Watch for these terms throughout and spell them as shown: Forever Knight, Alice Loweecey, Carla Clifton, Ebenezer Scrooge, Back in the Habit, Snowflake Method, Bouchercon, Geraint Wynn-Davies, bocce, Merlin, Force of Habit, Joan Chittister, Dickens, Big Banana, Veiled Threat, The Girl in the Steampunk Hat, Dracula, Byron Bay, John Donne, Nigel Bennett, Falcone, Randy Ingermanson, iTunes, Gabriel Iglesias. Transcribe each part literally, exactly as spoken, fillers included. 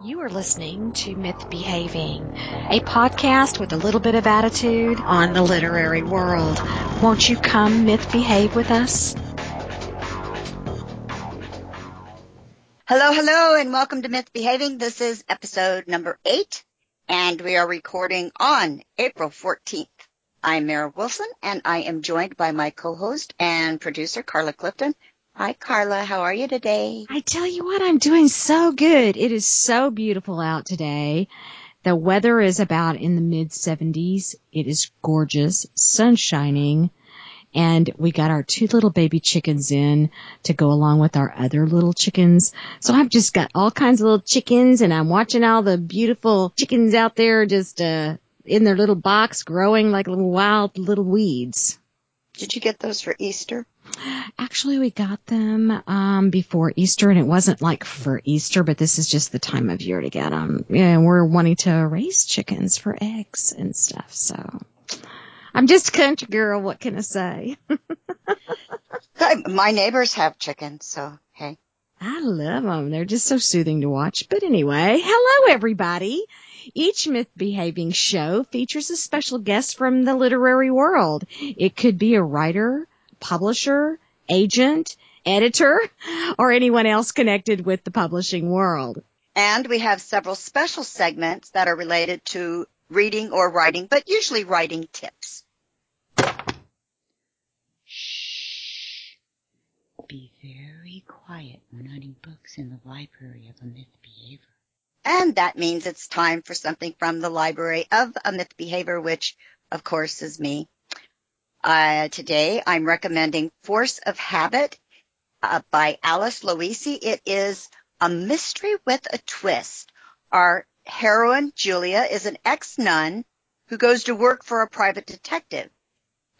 You are listening to Myth Behaving, a podcast with a little bit of attitude on the literary world. Won't you come myth behave with us? Hello, hello, and welcome to Myth Behaving. This is episode number eight, and we are recording on April fourteenth. I'm Mara Wilson, and I am joined by my co-host and producer, Carla Clifton. Hi, Carla. How are you today? I tell you what, I'm doing so good. It is so beautiful out today. The weather is about in the mid seventies. It is gorgeous, sun shining, and we got our two little baby chickens in to go along with our other little chickens. So I've just got all kinds of little chickens, and I'm watching all the beautiful chickens out there just uh, in their little box growing like little wild little weeds. Did you get those for Easter? Actually, we got them um, before Easter, and it wasn't like for Easter, but this is just the time of year to get them. And we're wanting to raise chickens for eggs and stuff. So I'm just a country girl. What can I say? My neighbors have chickens, so hey. I love them. They're just so soothing to watch. But anyway, hello, everybody. Each Myth Behaving show features a special guest from the literary world. It could be a writer, publisher, agent, editor, or anyone else connected with the publishing world. And we have several special segments that are related to reading or writing, but usually writing tips. Shh. Be very quiet when hunting books in the library of a myth behavior. And that means it's time for something from the library of a myth behavior, which, of course, is me. Uh, today, I'm recommending Force of Habit uh, by Alice Loweecey. It is a mystery with a twist. Our heroine, Julia, is an ex-nun who goes to work for a private detective.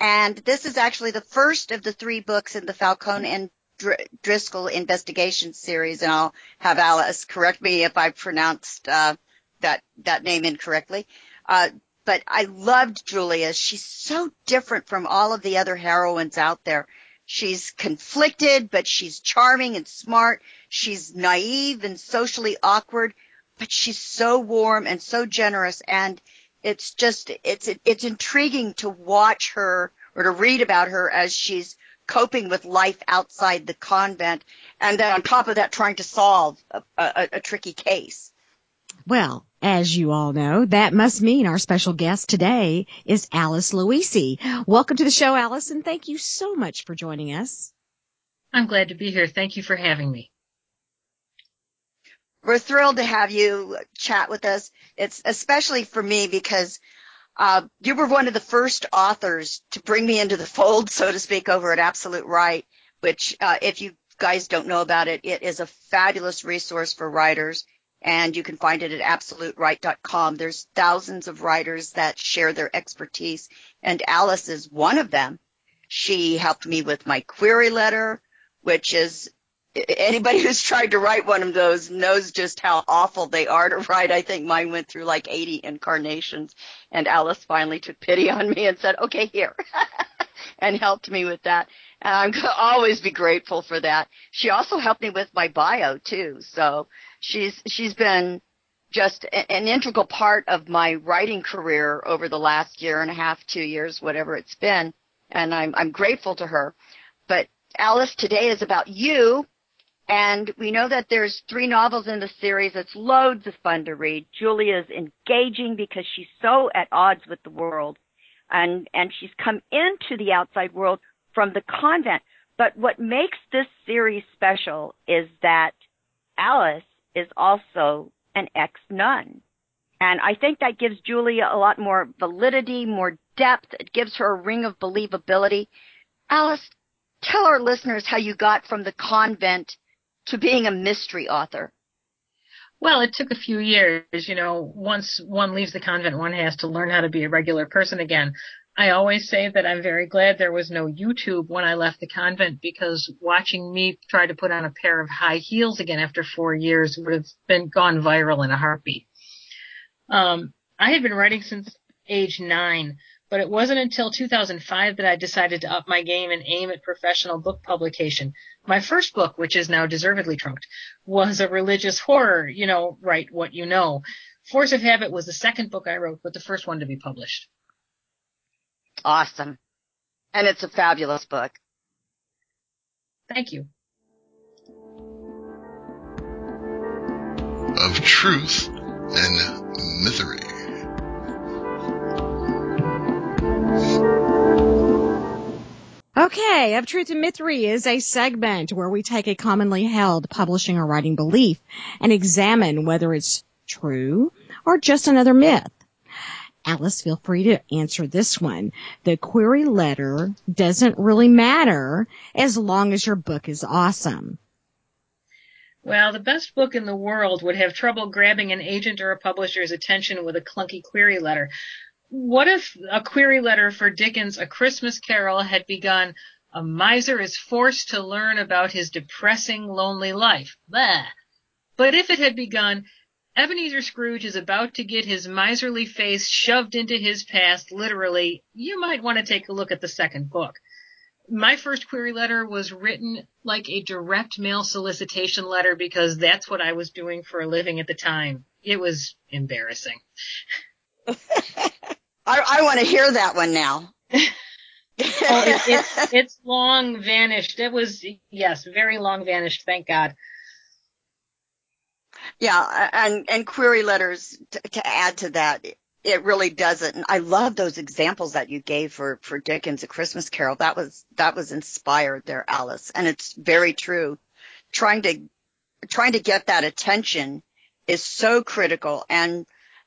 And this is actually the first of the three books in the Falcone and Dr- Driscoll investigation series. And I'll have Alice correct me if I pronounced uh, that, that name incorrectly. Uh, But I loved Julia. She's so different from all of the other heroines out there. She's conflicted, but she's charming and smart. She's naive and socially awkward, but she's so warm and so generous. And it's just, it's, it's intriguing to watch her or to read about her as she's coping with life outside the convent. And then on top of that, trying to solve a, a, a tricky case. Well, as you all know, that must mean our special guest today is Alice Loweecey. Welcome to the show, Alice, and thank you so much for joining us. I'm glad to be here. Thank you for having me. We're thrilled to have you chat with us. It's especially for me because uh, you were one of the first authors to bring me into the fold, so to speak, over at Absolute Write, which uh, if you guys don't know about it, it is a fabulous resource for writers. And you can find it at absolute write dot com. There's thousands of writers that share their expertise, and Alice is one of them. She helped me with my query letter, which is anybody who's tried to write one of those knows just how awful they are to write. I think mine went through like eighty incarnations, and Alice finally took pity on me and said, okay, here, and helped me with that. And I'm going to always be grateful for that. She also helped me with my bio, too, so... She's she's been just an integral part of my writing career over the last year and a half, two years, whatever it's been, and I'm I'm grateful to her. But Alice, today is about you, and we know that there's three novels in the series. It's loads of fun to read. Julia's engaging because she's so at odds with the world, and and she's come into the outside world from the convent. But what makes this series special is that Alice is also an ex-nun. And I think that gives Julia a lot more validity, more depth. It gives her a ring of believability. Alice, tell our listeners how you got from the convent to being a mystery author. Well, it took a few years. You know, once one leaves the convent, one has to learn how to be a regular person again. I always say that I'm very glad there was no YouTube when I left the convent, because watching me try to put on a pair of high heels again after four years would have been gone viral in a heartbeat. Um, I had been writing since age nine, but it wasn't until two thousand five that I decided to up my game and aim at professional book publication. My first book, which is now deservedly trunked, was a religious horror, you know, write what you know. Force of Habit was the second book I wrote, but the first one to be published. Awesome. And it's a fabulous book. Thank you. Of Truth and Mythery. Okay, Of Truth and Mythery is a segment where we take a commonly held publishing or writing belief and examine whether it's true or just another myth. Alice, feel free to answer this one. The query letter doesn't really matter as long as your book is awesome. Well, the best book in the world would have trouble grabbing an agent or a publisher's attention with a clunky query letter. What if a query letter for Dickens' A Christmas Carol had begun, "A miser is forced to learn about his depressing, lonely life." Bleh. But if it had begun, "Ebenezer Scrooge is about to get his miserly face shoved into his past, literally," you might want to take a look at the second book. My first query letter was written like a direct mail solicitation letter because that's what I was doing for a living at the time. It was embarrassing. I, I want to hear that one now. Well, it, it's, it's long vanished. It was, yes, very long vanished, thank God. Yeah, and, and query letters, t- to add to that, it really doesn't. And I love those examples that you gave for, for Dickens' A Christmas Carol. That was that was inspired there, Alice, and it's very true. Trying to trying to get that attention is so critical, and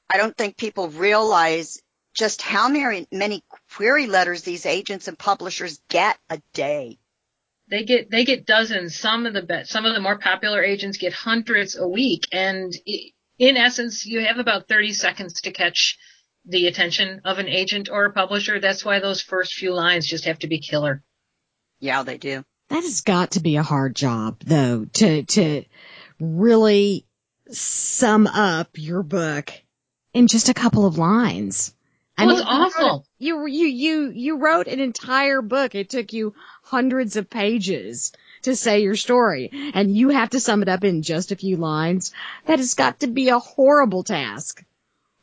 I don't think people realize just how many, many query letters these agents and publishers get a day. They get they get dozens. Some of the best, some of the more popular agents get hundreds a week, and in essence, you have about thirty seconds to catch the attention of an agent or a publisher. That's why those first few lines just have to be killer. Yeah, they do. That has got to be a hard job, though, to to really sum up your book in just a couple of lines. Well, I mean, it's awful. You, you, you, you wrote an entire book. It took you hundreds of pages to say your story, and you have to sum it up in just a few lines. That has got to be a horrible task.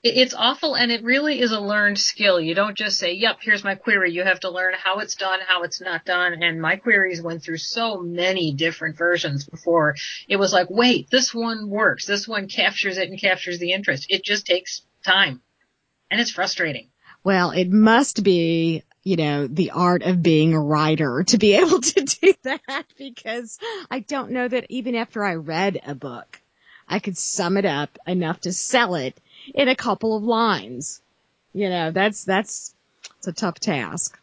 It's awful, and it really is a learned skill. You don't just say, yep, here's my query. You have to learn how it's done, how it's not done, and my queries went through so many different versions before it was like, wait, this one works. This one captures it and captures the interest. It just takes time, and it's frustrating. Well, it must be, you know, the art of being a writer to be able to do that, because I don't know that even after I read a book, I could sum it up enough to sell it in a couple of lines. You know, that's, that's, it's a tough task.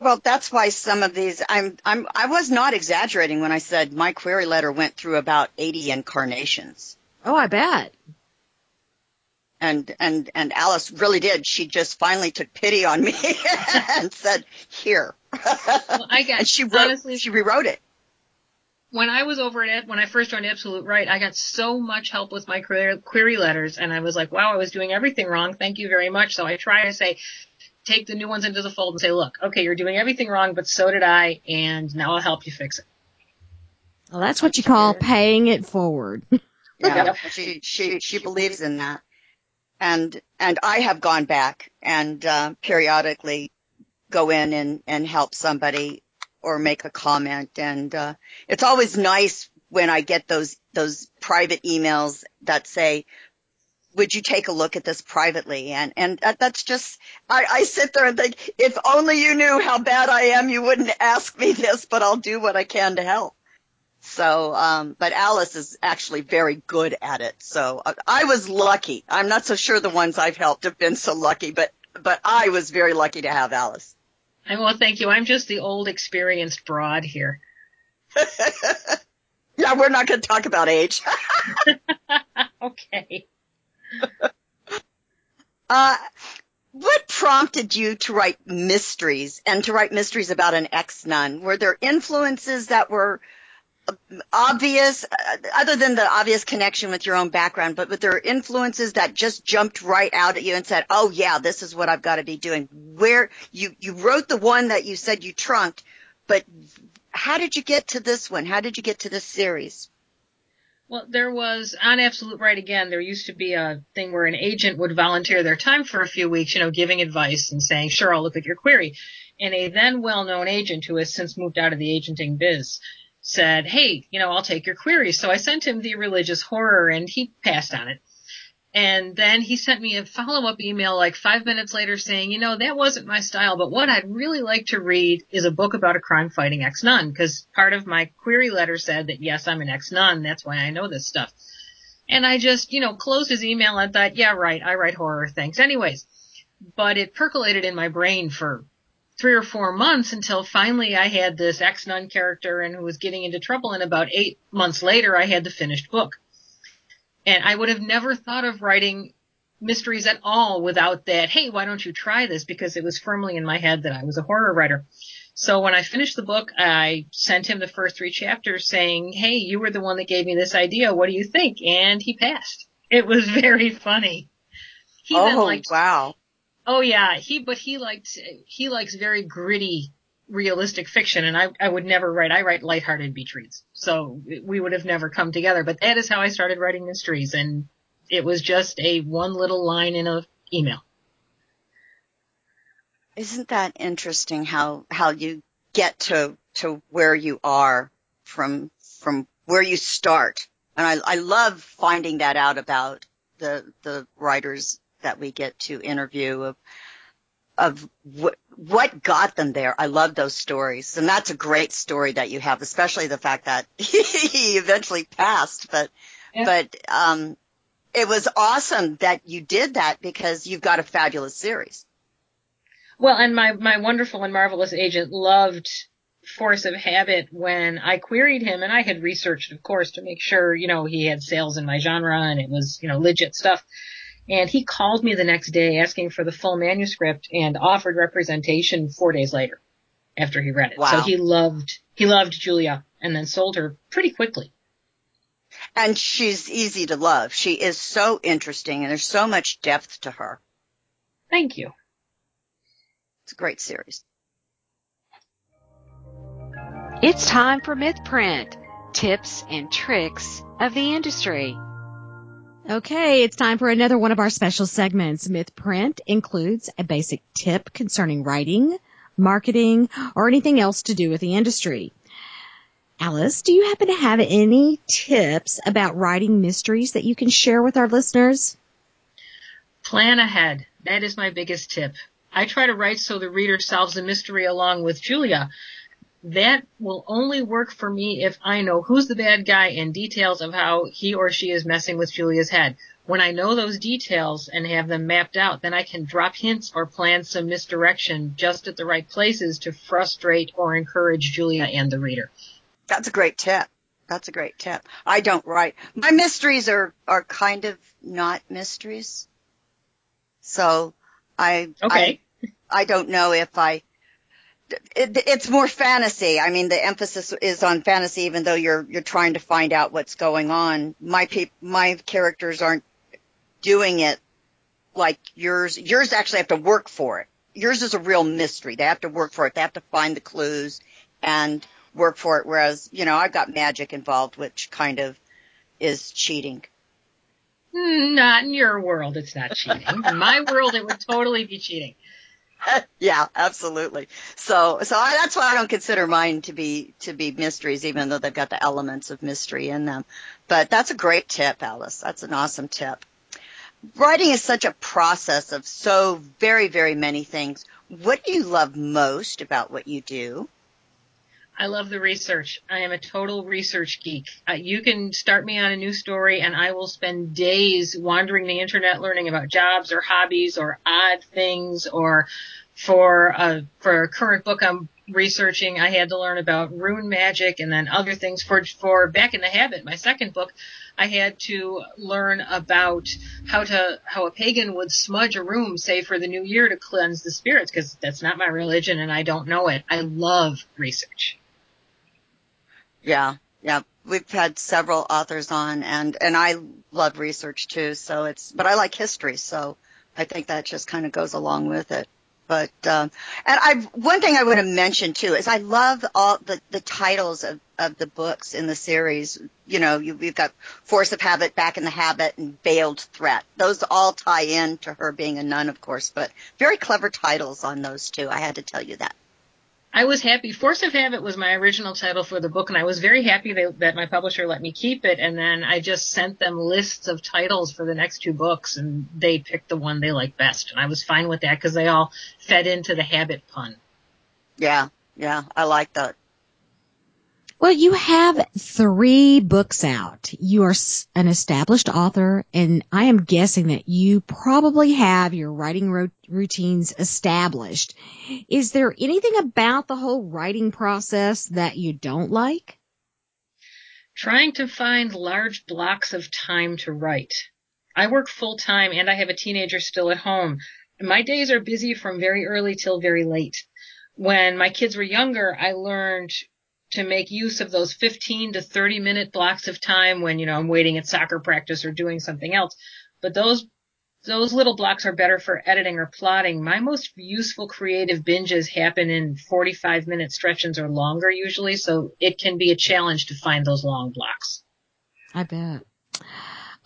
Well, that's why some of these, I'm, I'm, I was not exaggerating when I said my query letter went through about eighty incarnations. Oh, I bet. And, and, and Alice really did. She just finally took pity on me and said, here. Well, I got, and she wrote, honestly, she rewrote it. When I was over at, when I first joined Absolute Write, I got so much help with my query letters, and I was like, wow, I was doing everything wrong. Thank you very much. So I try to say, take the new ones into the fold and say, look, okay, you're doing everything wrong, but so did I, and now I'll help you fix it. Well, that's what you call paying it forward. Yeah, she, she, she believes in that. And, and I have gone back and, uh, periodically go in and, and help somebody or make a comment. And, uh, it's always nice when I get those, those private emails that say, would you take a look at this privately? And, and that's just, I, I sit there and think, if only you knew how bad I am, you wouldn't ask me this, but I'll do what I can to help. So, um, but Alice is actually very good at it. So uh, I was lucky. I'm not so sure the ones I've helped have been so lucky, but, but I was very lucky to have Alice. Well, thank you. I'm just the old experienced broad here. Yeah, we're not going to talk about age. Okay. Uh, what prompted you to write mysteries and to write mysteries about an ex-nun? Were there influences that were obvious, other than the obvious connection with your own background, but with their influences that just jumped right out at you and said, oh yeah, this is what I've got to be doing? Where you, you wrote the one that you said you trunked, but how did you get to this one? How did you get to this series? Well, there was, on Absolute Write again, there used to be a thing where an agent would volunteer their time for a few weeks, you know, giving advice and saying, sure, I'll look at your query. And a then well-known agent who has since moved out of the agenting biz said, hey, you know, I'll take your query. So I sent him the religious horror, and he passed on it. And then he sent me a follow-up email like five minutes later saying, you know, that wasn't my style, but what I'd really like to read is a book about a crime-fighting ex-nun, because part of my query letter said that, yes, I'm an ex-nun, that's why I know this stuff. And I just, you know, closed his email and thought, yeah, right, I write horror, thanks. Anyways, but it percolated in my brain for three or four months until finally I had this ex-nun character and who was getting into trouble, and about eight months later I had the finished book. And I would have never thought of writing mysteries at all without that, hey, why don't you try this, because it was firmly in my head that I was a horror writer. So when I finished the book, I sent him the first three chapters saying, hey, you were the one that gave me this idea, what do you think? And he passed. It was very funny. He oh, then liked, wow. Oh, yeah. He, but he liked, he likes very gritty, realistic fiction. And I, I would never write, I write lighthearted beach reads. So we would have never come together, but that is how I started writing mysteries. And it was just a one little line in a email. Isn't that interesting how, how you get to, to where you are from, from where you start? And I, I love finding that out about the, the writers that we get to interview of of what what got them there. I love those stories, and that's a great story that you have, especially the fact that he eventually passed. But yeah. but um, it was awesome that you did that, because you've got a fabulous series. Well, and my my wonderful and marvelous agent loved Force of Habit when I queried him, and I had researched, of course, to make sure, you know, he had sales in my genre and it was, you know, legit stuff. And he called me the next day asking for the full manuscript and offered representation four days later after he read it. Wow. So he loved, he loved Julia, and then sold her pretty quickly. And she's easy to love. She is so interesting, and there's so much depth to her. Thank you. It's a great series. It's time for Mythprint, tips and tricks of the industry. Okay, it's time for another one of our special segments. Mythprint includes a basic tip concerning writing, marketing, or anything else to do with the industry. Alice, do you happen to have any tips about writing mysteries that you can share with our listeners? Plan ahead. That is my biggest tip. I try to write so the reader solves the mystery along with Julia. That will only work for me if I know who's the bad guy and details of how he or she is messing with Julia's head. When I know those details and have them mapped out, then I can drop hints or plan some misdirection just at the right places to frustrate or encourage Julia and the reader. That's a great tip. That's a great tip. I don't write. My mysteries are, are kind of not mysteries. So I, okay. I, I don't know if I... It, it's more fantasy. I mean, the emphasis is on fantasy, even though you're you're trying to find out what's going on. My peop, my characters aren't doing it like yours. Yours actually have to work for it. Yours is a real mystery. They have to work for it. They have to find the clues and work for it. Whereas, you know, I've got magic involved, which kind of is cheating. Not in your world. It's not cheating. In my world, it would totally be cheating. Yeah, absolutely. So, so I, that's why I don't consider mine to be, to be mysteries, even though they've got the elements of mystery in them. But that's a great tip, Alice. That's an awesome tip. Writing is such a process of so very, very many things. What do you love most about what you do? I love the research. I am a total research geek. Uh, you can start me on a new story and I will spend days wandering the internet learning about jobs or hobbies or odd things, or for a, for a current book I'm researching, I had to learn about rune magic and then other things. For, for Back in the Habit, my second book, I had to learn about how to, how a pagan would smudge a room, say for the new year, to cleanse the spirits, because that's not my religion and I don't know it. I love research. Yeah, Yeah, we've had several authors on, and, and I love research too. So it's, but I like history, so I think that just kind of goes along with it. But um, and I one thing I want to mention too is I love all the, the titles of, of the books in the series. You know, you, you've got Force of Habit, Back in the Habit, and Veiled Threat. Those all tie in to her being a nun, of course. But very clever titles on those two. I had to tell you that. I was happy. Force of Habit was my original title for the book, and I was very happy that, that my publisher let me keep it. And then I just sent them lists of titles for the next two books, and they picked the one they liked best. And I was fine with that because they all fed into the habit pun. Yeah, yeah, I like that. Well, you have three books out. You are an established author, and I am guessing that you probably have your writing ro- routines established. Is there anything about the whole writing process that you don't like? Trying to find large blocks of time to write. I work full-time, and I have a teenager still at home. My days are busy from very early till very late. When my kids were younger, I learned to make use of those fifteen to thirty minute blocks of time when, you know, I'm waiting at soccer practice or doing something else. But those, those little blocks are better for editing or plotting. My most useful creative binges happen in forty-five minute stretches or longer usually. So it can be a challenge to find those long blocks. I bet.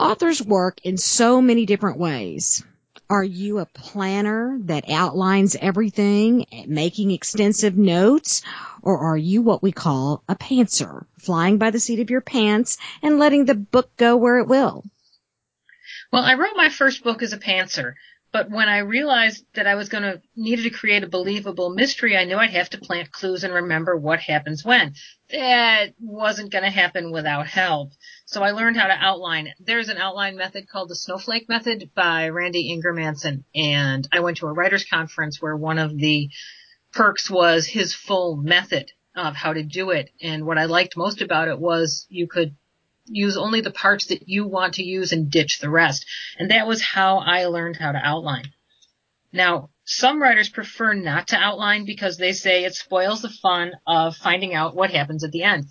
Authors work in so many different ways. Are you a planner that outlines everything, making extensive notes, or are you what we call a pantser, flying by the seat of your pants and letting the book go where it will? Well, I wrote my first book as a pantser, but when I realized that I was going to needed to create a believable mystery, I knew I'd have to plant clues and remember what happens when. That wasn't going to happen without help. So I learned how to outline. There's an outline method called the Snowflake Method by Randy Ingermanson. And I went to a writer's conference where one of the perks was his full method of how to do it. And what I liked most about it was you could use only the parts that you want to use and ditch the rest. And that was how I learned how to outline. Now, some writers prefer not to outline because they say it spoils the fun of finding out what happens at the end.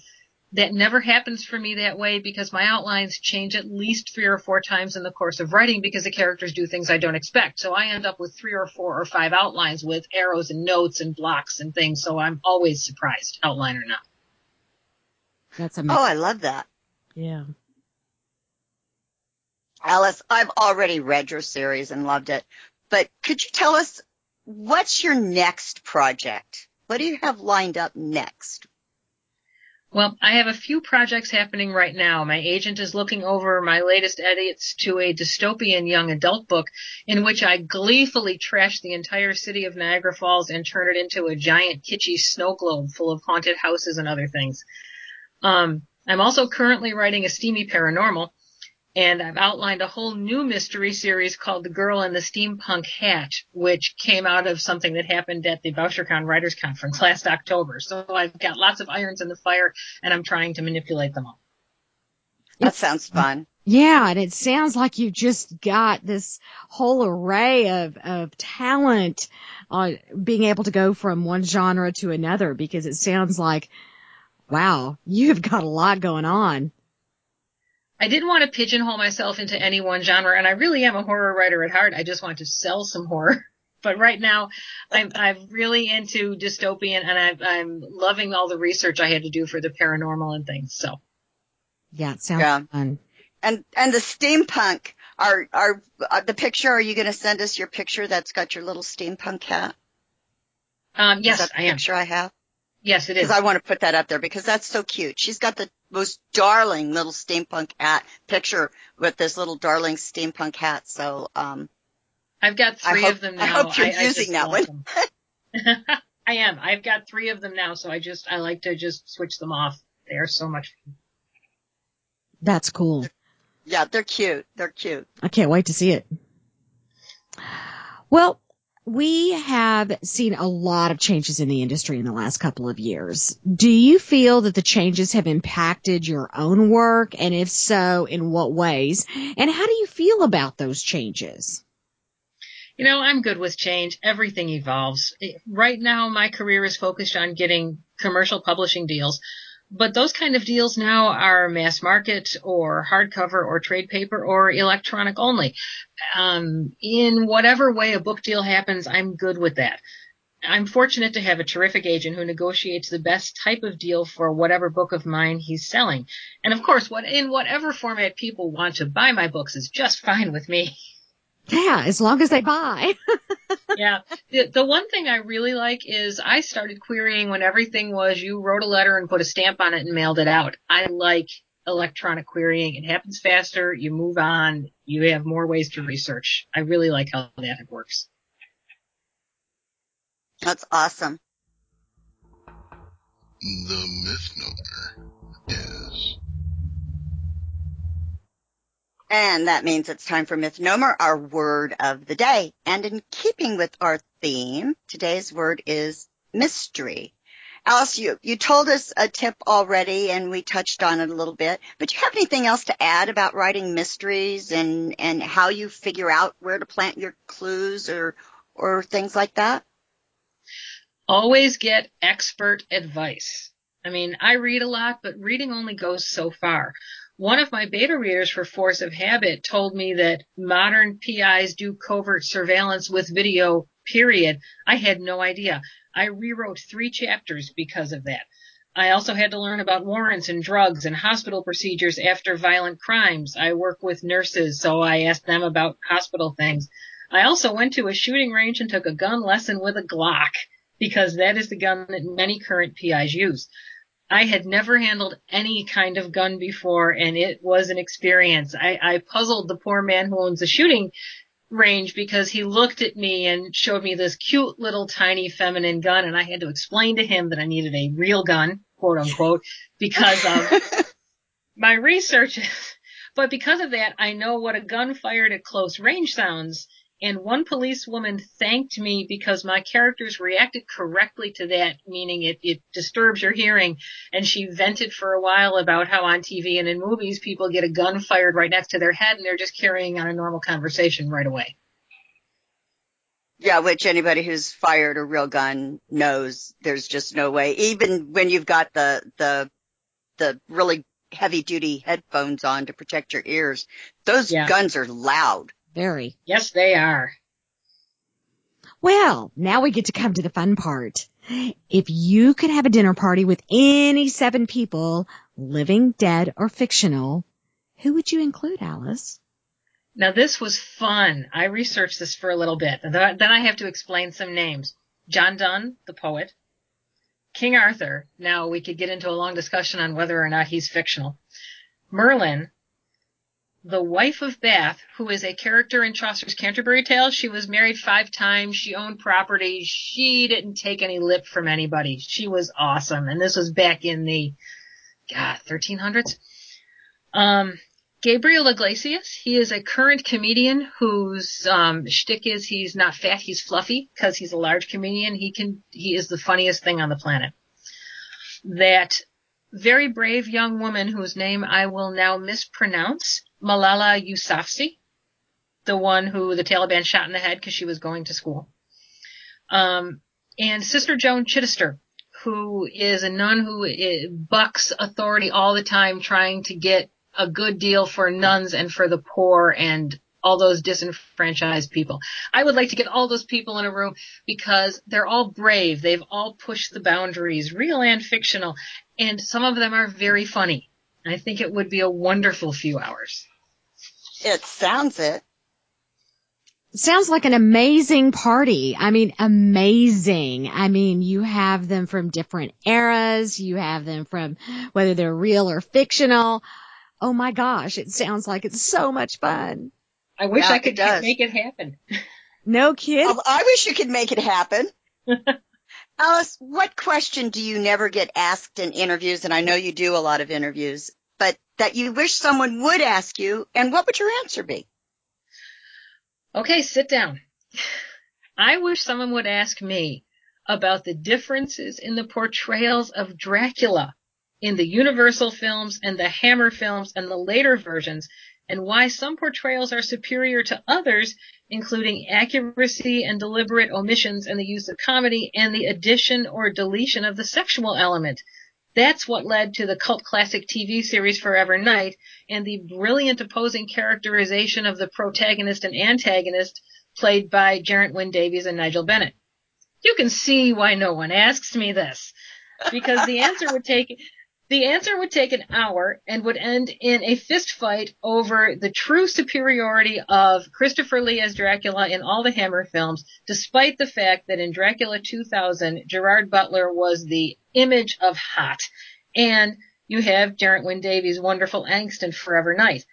That never happens for me that way because my outlines change at least three or four times in the course of writing because the characters do things I don't expect. So I end up with three or four or five outlines with arrows and notes and blocks and things. So I'm always surprised, outline or not. That's amazing. Oh, I love that. Yeah. Alice, I've already read your series and loved it. But could you tell us, what's your next project? What do you have lined up next? Well, I have a few projects happening right now. My agent is looking over my latest edits to a dystopian young adult book in which I gleefully trash the entire city of Niagara Falls and turn it into a giant kitschy snow globe full of haunted houses and other things. Um, I'm also currently writing a steamy paranormal, and I've outlined a whole new mystery series called The Girl in the Steampunk Hat, which came out of something that happened at the Bouchercon Writers Conference last October. So I've got lots of irons in the fire, and I'm trying to manipulate them all. That it's, sounds fun. Yeah, and it sounds like you've just got this whole array of, of talent on uh, being able to go from one genre to another, because it sounds like, wow, you've got a lot going on. I didn't want to pigeonhole myself into any one genre, and I really am a horror writer at heart. I just want to sell some horror. But right now, I'm, I'm really into dystopian, and I'm, I'm loving all the research I had to do for the paranormal and things. So, yeah, it sounds yeah. fun. And and the steampunk, are are uh, the picture? Are you going to send us your picture that's got your little steampunk hat? Um, yes, is that the I picture am. I have. Yes, it is. Because I want to put that up there because that's so cute. She's got the most darling little steampunk hat picture with this little darling steampunk hat. So um I've got three hope, of them now. I hope you're I, using I that one. I am. I've got three of them now, so I just I like to just switch them off. They are so much fun. That's cool. Yeah, they're cute. They're cute. I can't wait to see it. Well, we have seen a lot of changes in the industry in the last couple of years. Do you feel that the changes have impacted your own work? And if so, in what ways? And how do you feel about those changes? You know, I'm good with change. Everything evolves. Right now, my career is focused on getting commercial publishing deals. But those kind of deals now are mass market or hardcover or trade paper or electronic only. Um, in whatever way a book deal happens, I'm good with that. I'm fortunate to have a terrific agent who negotiates the best type of deal for whatever book of mine he's selling. And, of course, what in whatever format people want to buy my books is just fine with me. Yeah, as long as they buy. Yeah. The, the one thing I really like is I started querying when everything was you wrote a letter and put a stamp on it and mailed it out. I like electronic querying. It happens faster. You move on. You have more ways to research. I really like how that works. That's awesome. The myth number is... And that means it's time for Myth Nomer, our word of the day. And in keeping with our theme, today's word is mystery. Alice, you, you told us a tip already, and we touched on it a little bit. But do you have anything else to add about writing mysteries and, and how you figure out where to plant your clues or or things like that? Always get expert advice. I mean, I read a lot, but reading only goes so far. One of my beta readers for Force of Habit told me that modern P Is do covert surveillance with video, period. I had no idea. I rewrote three chapters because of that. I also had to learn about warrants and drugs and hospital procedures after violent crimes. I work with nurses, so I asked them about hospital things. I also went to a shooting range and took a gun lesson with a Glock, because that is the gun that many current P Is use. I had never handled any kind of gun before, and it was an experience. I, I puzzled the poor man who owns the shooting range because he looked at me and showed me this cute little tiny feminine gun, and I had to explain to him that I needed a real gun, quote unquote, because of my research. But because of that, I know what a gun fired at close range sounds. And one policewoman thanked me because my characters reacted correctly to that, meaning it, it disturbs your hearing. And she vented for a while about how on T V and in movies people get a gun fired right next to their head and they're just carrying on a normal conversation right away. Yeah, which anybody who's fired a real gun knows there's just no way. Even when you've got the the the really heavy-duty headphones on to protect your ears, those yeah. guns are loud. Very. Yes, they are. Well, now we get to come to the fun part. If you could have a dinner party with any seven people, living, dead, or fictional, who would you include, Alice? Now, this was fun. I researched this for a little bit. Then I have to explain some names. John Donne, the poet. King Arthur. Now, we could get into a long discussion on whether or not he's fictional. Merlin. The wife of Bath, who is a character in Chaucer's Canterbury Tales. She was married five times. She owned property. She didn't take any lip from anybody. She was awesome. And this was back in the, God, thirteen hundreds. Um, Gabriel Iglesias, he is a current comedian whose um, shtick is he's not fat, he's fluffy, because he's a large comedian. He can, he is the funniest thing on the planet. That very brave young woman whose name I will now mispronounce, Malala Yousafzai, the one who the Taliban shot in the head because she was going to school. Um, and Sister Joan Chittister, who is a nun who bucks authority all the time, trying to get a good deal for nuns and for the poor and all those disenfranchised people. I would like to get all those people in a room because they're all brave. They've all pushed the boundaries, real and fictional, and some of them are very funny. I think it would be a wonderful few hours. It sounds it. It sounds like an amazing party. I mean, amazing. I mean, you have them from different eras. You have them from whether they're real or fictional. Oh, my gosh. It sounds like it's so much fun. I wish yeah, I could it make it happen. No kidding. I wish you could make it happen. Alice, what question do you never get asked in interviews? And I know you do a lot of interviews, but that you wish someone would ask you, and what would your answer be? Okay, sit down. I wish someone would ask me about the differences in the portrayals of Dracula in the Universal films and the Hammer films and the later versions, and why some portrayals are superior to others, including accuracy and deliberate omissions and the use of comedy and the addition or deletion of the sexual element. That's what led to the cult classic T V series Forever Knight and the brilliant opposing characterization of the protagonist and antagonist played by Geraint Wynn-Davies and Nigel Bennett. You can see why no one asks me this, because the answer would take the answer would take an hour and would end in a fist fight over the true superiority of Christopher Lee as Dracula in all the Hammer films, despite the fact that in Dracula two thousand, Gerard Butler was the image of hot, and you have Geraint Wynn-Davies' wonderful angst in Forever Knight.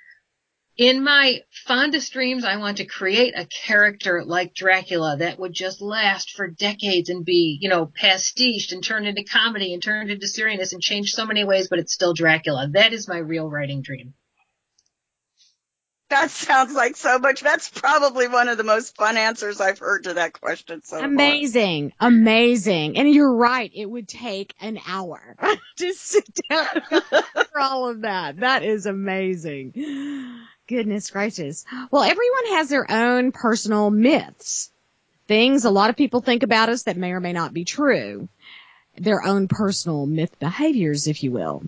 In my fondest dreams, I want to create a character like Dracula that would just last for decades and be, you know, pastiched and turned into comedy and turned into seriousness and change so many ways, but it's still Dracula. That is my real writing dream. That sounds like so much. That's probably one of the most fun answers I've heard to that question so far. Amazing. Amazing. And you're right. It would take an hour to sit down for all of that. That is amazing. Goodness gracious. Well, everyone has their own personal myths, things a lot of people think about us that may or may not be true, their own personal myth behaviors, if you will.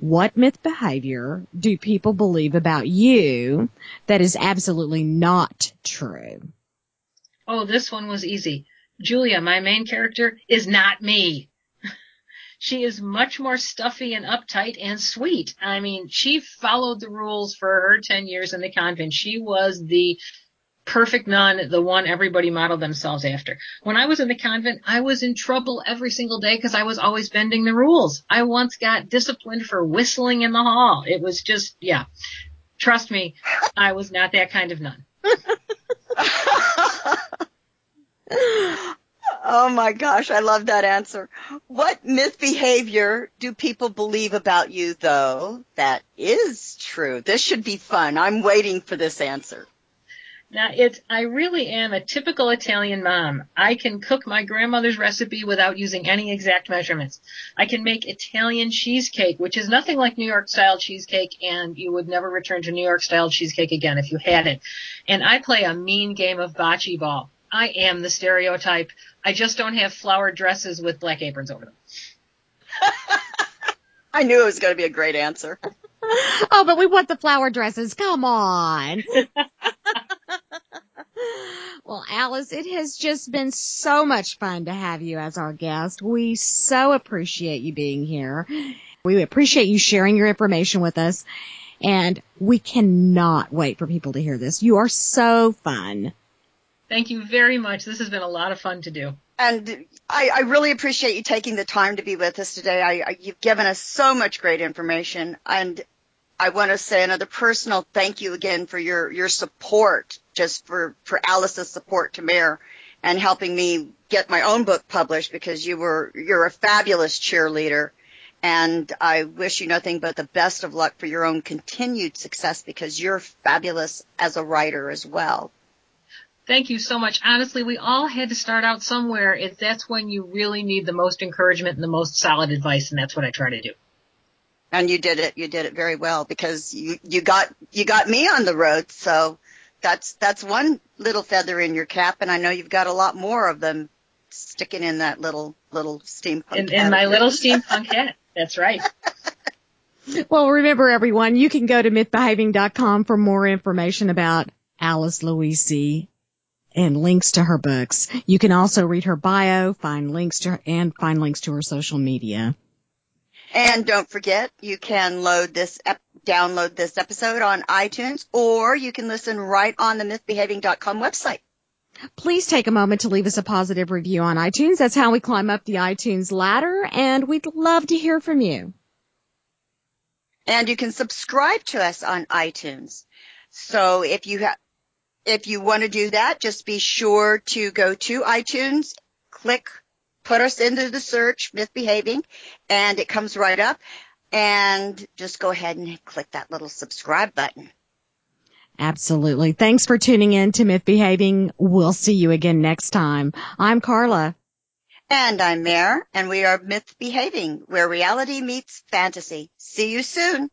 What myth behavior do people believe about you that is absolutely not true? Oh, this one was easy. Julia, my main character, is not me. She is much more stuffy and uptight and sweet. I mean, she followed the rules for her ten years in the convent. She was the perfect nun, the one everybody modeled themselves after. When I was in the convent, I was in trouble every single day because I was always bending the rules. I once got disciplined for whistling in the hall. It was just, yeah. Trust me, I was not that kind of nun. Oh, my gosh. I love that answer. What myth behavior do people believe about you, though, that is true? This should be fun. I'm waiting for this answer. Now, it's, I really am a typical Italian mom. I can cook my grandmother's recipe without using any exact measurements. I can make Italian cheesecake, which is nothing like New York-style cheesecake, and you would never return to New York-style cheesecake again if you had it. And I play a mean game of bocce ball. I am the stereotype. I just don't have flowered dresses with black aprons over them. I knew it was going to be a great answer. Oh, but we want the flower dresses. Come on. Well, Alice, it has just been so much fun to have you as our guest. We so appreciate you being here. We appreciate you sharing your information with us. And we cannot wait for people to hear this. You are so fun. Thank you very much. This has been a lot of fun to do. And I, I really appreciate you taking the time to be with us today. I, I, you've given us so much great information. And I want to say another personal thank you again for your, your support, just for, for Alice's support to Mare and helping me get my own book published, because you were, you're a fabulous cheerleader. And I wish you nothing but the best of luck for your own continued success, because you're fabulous as a writer as well. Thank you so much. Honestly, we all had to start out somewhere. If that's when you really need the most encouragement and the most solid advice, and that's what I try to do. And you did it. You did it very well, because you, you got you got me on the road. So that's that's one little feather in your cap, and I know you've got a lot more of them sticking in that little little steampunk in, hat. In my little steampunk hat. That's right. Well, remember, everyone, you can go to myth behaving dot com for more information about Alice Loweecey and links to her books. You can also read her bio, find links to her, and find links to her social media. And don't forget, you can load this ep- download this episode on iTunes, or you can listen right on the myth behaving dot com website. Please take a moment to leave us a positive review on iTunes. That's how we climb up the iTunes ladder, and we'd love to hear from you. And you can subscribe to us on iTunes. So if you have If you want to do that, just be sure to go to iTunes, click, put us into the search, Myth Behaving, and it comes right up. And just go ahead and click that little subscribe button. Absolutely. Thanks for tuning in to Myth Behaving. We'll see you again next time. I'm Carla. And I'm Mare, and we are Myth Behaving, where reality meets fantasy. See you soon.